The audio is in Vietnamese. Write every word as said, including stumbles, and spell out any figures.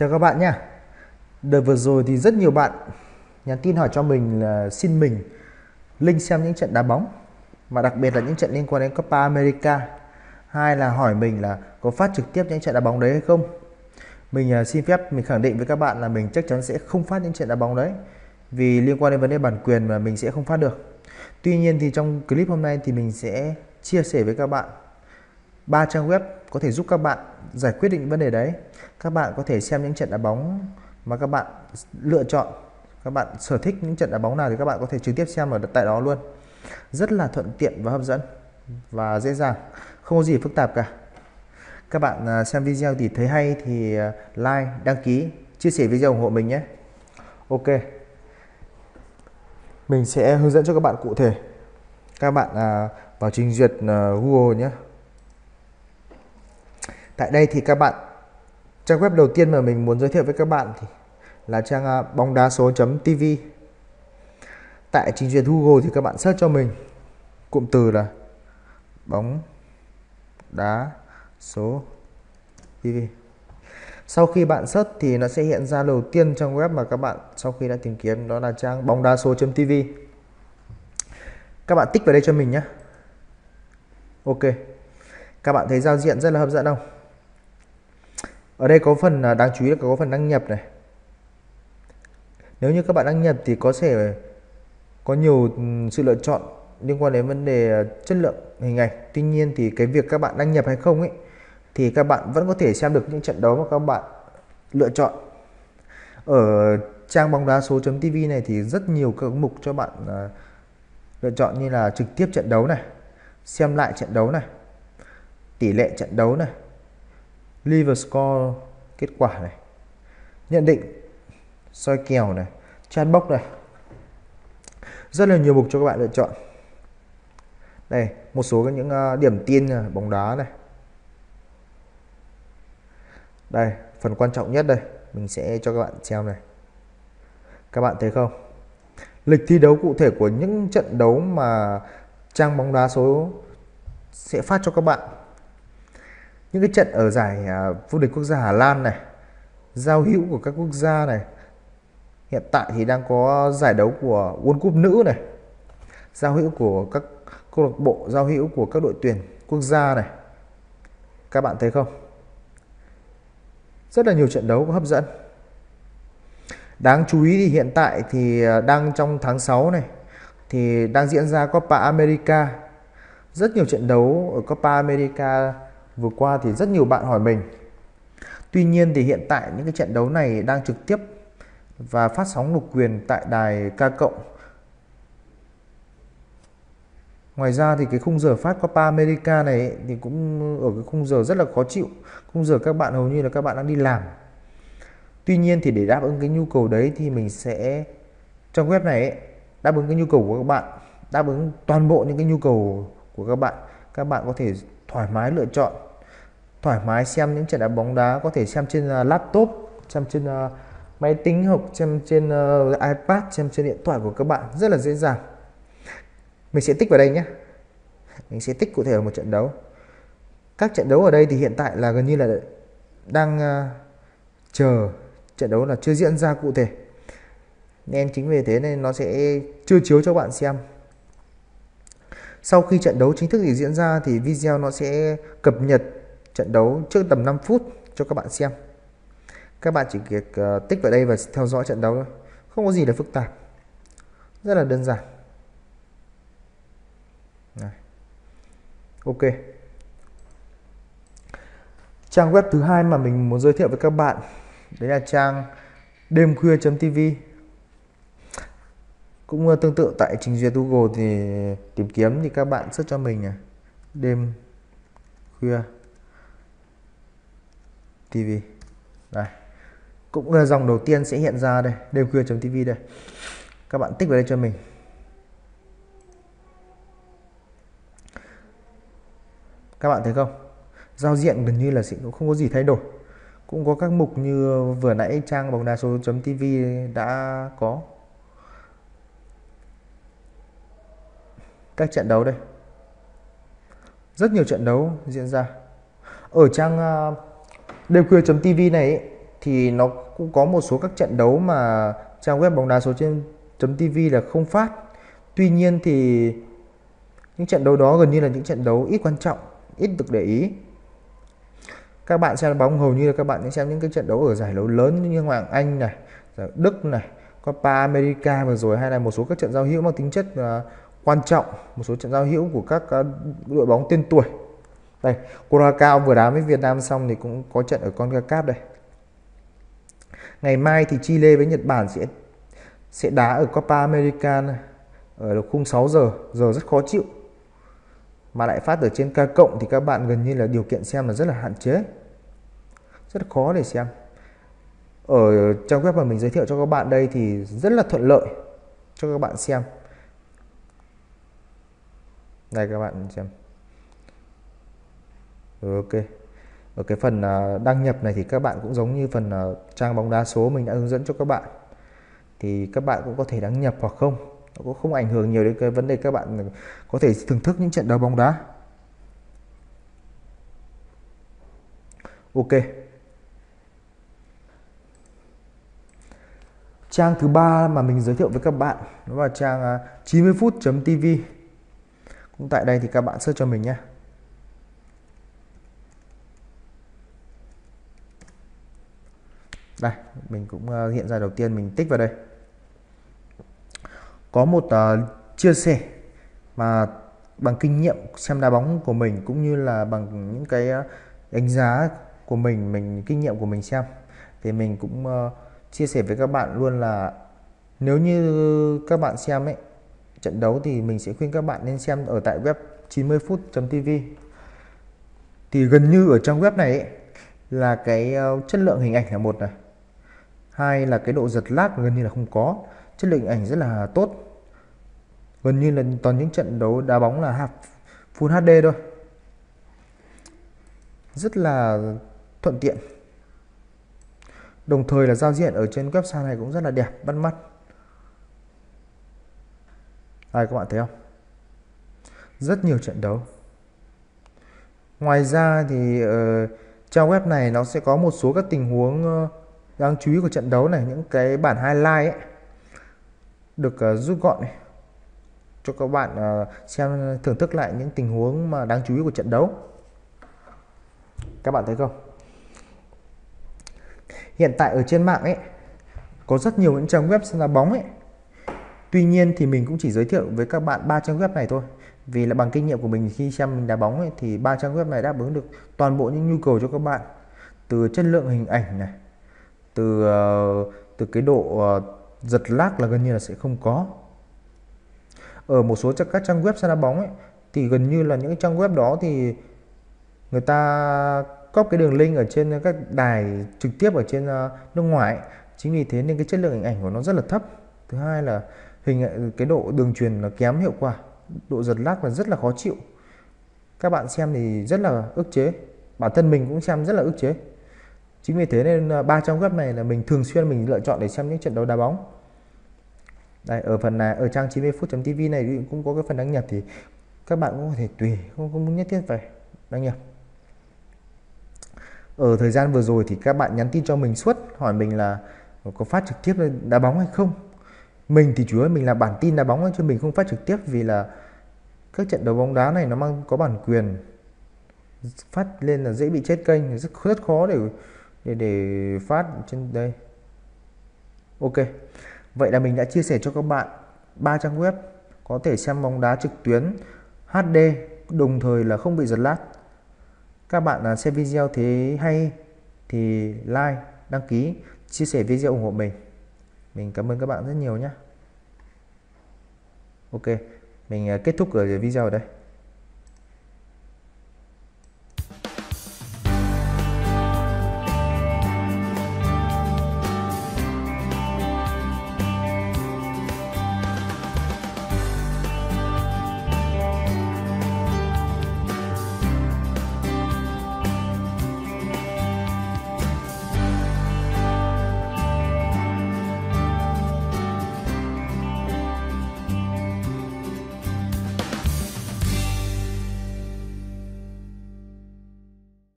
Chào các bạn nhé. Đợt vừa rồi thì rất nhiều bạn nhắn tin hỏi cho mình là xin mình link xem những trận đá bóng, mà đặc biệt là những trận liên quan đến Copa America. Hai là hỏi mình là có phát trực tiếp những trận đá bóng đấy hay không. Mình xin phép mình khẳng định với các bạn là mình chắc chắn sẽ không phát những trận đá bóng đấy, vì liên quan đến vấn đề bản quyền mà mình sẽ không phát được. Tuy nhiên thì trong clip hôm nay thì mình sẽ chia sẻ với các bạn ba trang web có thể giúp các bạn giải quyết định vấn đề đấy. Các bạn có thể xem những trận đá bóng mà các bạn lựa chọn, các bạn sở thích những trận đá bóng nào thì các bạn có thể trực tiếp xem ở tại đó luôn. Rất là thuận tiện và hấp dẫn và dễ dàng, không có gì phức tạp cả. Các bạn xem video thì thấy hay thì like, đăng ký, chia sẻ video ủng hộ mình nhé. Ok, mình sẽ hướng dẫn cho các bạn cụ thể. Các bạn vào trình duyệt Google nhé. Tại đây thì các bạn, trang web đầu tiên mà mình muốn giới thiệu với các bạn thì là trang bóng đá số chấm tv. Tại trình duyệt Google thì các bạn search cho mình cụm từ là bóng đá số tv. Sau khi bạn search thì nó sẽ hiện ra đầu tiên trang web mà các bạn sau khi đã tìm kiếm, đó là trang bóng đá số chấm tv. Các bạn tích vào đây cho mình nhé. Ok, các bạn thấy giao diện rất là hấp dẫn không? Ở đây có phần đáng chú ý là có phần đăng nhập này. Nếu như các bạn đăng nhập thì có thể có nhiều sự lựa chọn liên quan đến vấn đề chất lượng hình ảnh. Tuy nhiên thì cái việc các bạn đăng nhập hay không ấy, thì các bạn vẫn có thể xem được những trận đấu mà các bạn lựa chọn. Ở trang bóng đá số chấm tv này thì rất nhiều các mục cho bạn lựa chọn, như là trực tiếp trận đấu này, xem lại trận đấu này, tỷ lệ trận đấu này, live score kết quả này, nhận định, soi kèo này, chatbox này, rất là nhiều mục cho các bạn lựa chọn. Đây, một số những điểm tin bóng đá này. Đây, phần quan trọng nhất đây, mình sẽ cho các bạn xem này. Các bạn thấy không? Lịch thi đấu cụ thể của những trận đấu mà trang bóng đá số sẽ phát cho các bạn. Những cái trận ở giải vô địch quốc gia Hà Lan này, giao hữu của các quốc gia này. Hiện tại thì đang có giải đấu của World Cup nữ này, giao hữu của các câu lạc bộ, giao hữu của các đội tuyển quốc gia này. Các bạn thấy không? Rất là nhiều trận đấu hấp dẫn. Đáng chú ý thì hiện tại thì đang trong tháng sáu này, thì đang diễn ra Copa America. Rất nhiều trận đấu ở Copa America vừa qua thì rất nhiều bạn hỏi mình. Tuy nhiên thì hiện tại những cái trận đấu này đang trực tiếp và phát sóng độc quyền tại đài K cộng. Ngoài ra thì cái khung giờ phát Copa America này ấy, thì cũng ở cái khung giờ rất là khó chịu. Khung giờ các bạn hầu như là các bạn đang đi làm. Tuy nhiên thì để đáp ứng cái nhu cầu đấy thì mình sẽ trong web này ấy, đáp ứng cái nhu cầu của các bạn, đáp ứng toàn bộ những cái nhu cầu của các bạn. Các bạn có thể thoải mái lựa chọn, thoải mái xem những trận đá bóng đá, có thể xem trên laptop, xem trên uh, máy tính, hoặc xem trên uh, iPad, xem trên điện thoại của các bạn, rất là dễ dàng. Mình sẽ tích vào đây nhé. Mình sẽ tích cụ thể vào một trận đấu. Các trận đấu ở đây thì hiện tại là gần như là đang uh, chờ trận đấu, là chưa diễn ra cụ thể, nên chính vì thế nên nó sẽ chưa chiếu cho bạn xem. Sau khi trận đấu chính thức thì diễn ra thì video nó sẽ cập nhật trận đấu trước tầm năm phút cho các bạn xem. Các bạn chỉ việc uh, tích vào đây và theo dõi trận đấu thôi. Không có gì là phức tạp, rất là đơn giản. Này. Ok. Trang web thứ hai mà mình muốn giới thiệu với các bạn đấy là trang đêm khuya chấm tv. Cũng tương tự tại trình duyệt Google thì tìm kiếm thì các bạn search cho mình này, đêm khuya tv. Đây, cũng là dòng đầu tiên sẽ hiện ra đây, đêm khuya chấm tv đây. Các bạn tích vào đây cho mình. Các bạn thấy không? Giao diện gần như là sẽ không có gì thay đổi. Cũng có các mục như vừa nãy trang bóng đá số chấm tv đã có. Các trận đấu đây, rất nhiều trận đấu diễn ra ở trang uh, đêm khuya chấm tv này ấy, thì nó cũng có một số các trận đấu mà trang web bóng đá số trên .tv là không phát. Tuy nhiên thì những trận đấu đó gần như là những trận đấu ít quan trọng, ít được để ý. Các bạn xem bóng hầu như là các bạn xem những cái trận đấu ở giải đấu lớn như Ngoại hạng Anh này, giải Đức này, Copa America vừa rồi, hay là một số các trận giao hữu mang tính chất uh, quan trọng, một số trận giao hữu của các uh, đội bóng tên tuổi. Đây, Curaçao vừa đá với Việt Nam xong thì cũng có trận ở CONCACAF đây. Ngày mai thì Chile với Nhật Bản sẽ sẽ đá ở Copa America này, ở khung sáu giờ, giờ rất khó chịu. Mà lại phát ở trên K cộng thì các bạn gần như là điều kiện xem là rất là hạn chế, rất khó để xem. Ở trang web mà mình giới thiệu cho các bạn đây thì rất là thuận lợi cho các bạn xem. Đây các bạn xem. Ok. Ở cái phần đăng nhập này thì các bạn cũng giống như phần trang bóng đá số mình đã hướng dẫn cho các bạn. Thì các bạn cũng có thể đăng nhập hoặc không. Nó cũng không ảnh hưởng nhiều đến cái vấn đề các bạn có thể thưởng thức những trận đấu bóng đá. Ok. Trang thứ ba mà mình giới thiệu với các bạn đó là trang chín mươi phút chấm tv. Cũng tại đây thì các bạn search cho mình nhé. Đây, mình cũng hiện ra đầu tiên, mình tích vào đây. Có một uh, chia sẻ mà bằng kinh nghiệm xem đá bóng của mình cũng như là bằng những cái uh, đánh giá của mình, mình kinh nghiệm của mình xem. Thì mình cũng uh, chia sẻ với các bạn luôn là nếu như các bạn xem ấy, trận đấu thì mình sẽ khuyên các bạn nên xem ở tại web chín mươi phút chấm tv. Thì gần như ở trong web này ấy, là cái uh, chất lượng hình ảnh là một này. Hai là cái độ giật lag gần như là không có. Chất lượng ảnh rất là tốt, gần như là toàn những trận đấu đá bóng là Full hát đê thôi, rất là thuận tiện. Đồng thời là giao diện ở trên website này cũng rất là đẹp, bắt mắt. Đây các bạn thấy không, rất nhiều trận đấu. Ngoài ra thì uh, trang web này nó sẽ có một số các tình huống uh, đáng chú ý của trận đấu này, những cái bản highlight ấy được uh, rút gọn này, cho các bạn uh, xem thưởng thức lại những tình huống mà đáng chú ý của trận đấu. Các bạn thấy không? Hiện tại ở trên mạng ấy có rất nhiều những trang web xem đá bóng ấy. Tuy nhiên thì mình cũng chỉ giới thiệu với các bạn ba trang web này thôi, vì là bằng kinh nghiệm của mình khi xem mình đá bóng ấy, thì ba trang web này đáp ứng được toàn bộ những nhu cầu cho các bạn, từ chất lượng hình ảnh này, từ uh, từ cái độ uh, giật lag là gần như là sẽ không có. Ở một số các trang web xem đá bóng ấy, thì gần như là những trang web đó thì người ta copy cái đường link ở trên các đài trực tiếp ở trên nước ngoài ấy. Chính vì thế nên cái chất lượng hình ảnh của nó rất là thấp. Thứ hai là hình cái độ đường truyền là kém hiệu quả, độ giật lag là rất là khó chịu. Các bạn xem thì rất là ức chế, bản thân mình cũng xem rất là ức chế. Chính vì thế nên ba trang web này là mình thường xuyên mình lựa chọn để xem những trận đấu đá bóng. Đây, ở phần này, ở trang chín mươi phút chấm tv này cũng có cái phần đăng nhập, thì các bạn cũng có thể tùy, không, không nhất thiết phải đăng nhập. Ở thời gian vừa rồi thì các bạn nhắn tin cho mình suốt, hỏi mình là có phát trực tiếp đá bóng hay không. Mình thì chủ yếu mình là bản tin đá bóng chứ mình không phát trực tiếp, vì là các trận đấu bóng đá này nó mang có bản quyền, phát lên là dễ bị chết kênh, rất rất khó để Để, để phát trên đây. Ok, vậy là mình đã chia sẻ cho các bạn ba trang web có thể xem bóng đá trực tuyến hát đê, đồng thời là không bị giật lag. Các bạn xem video thấy hay thì like, đăng ký, chia sẻ video ủng hộ mình. Mình cảm ơn các bạn rất nhiều nhé. Ok, mình kết thúc ở video ở đây.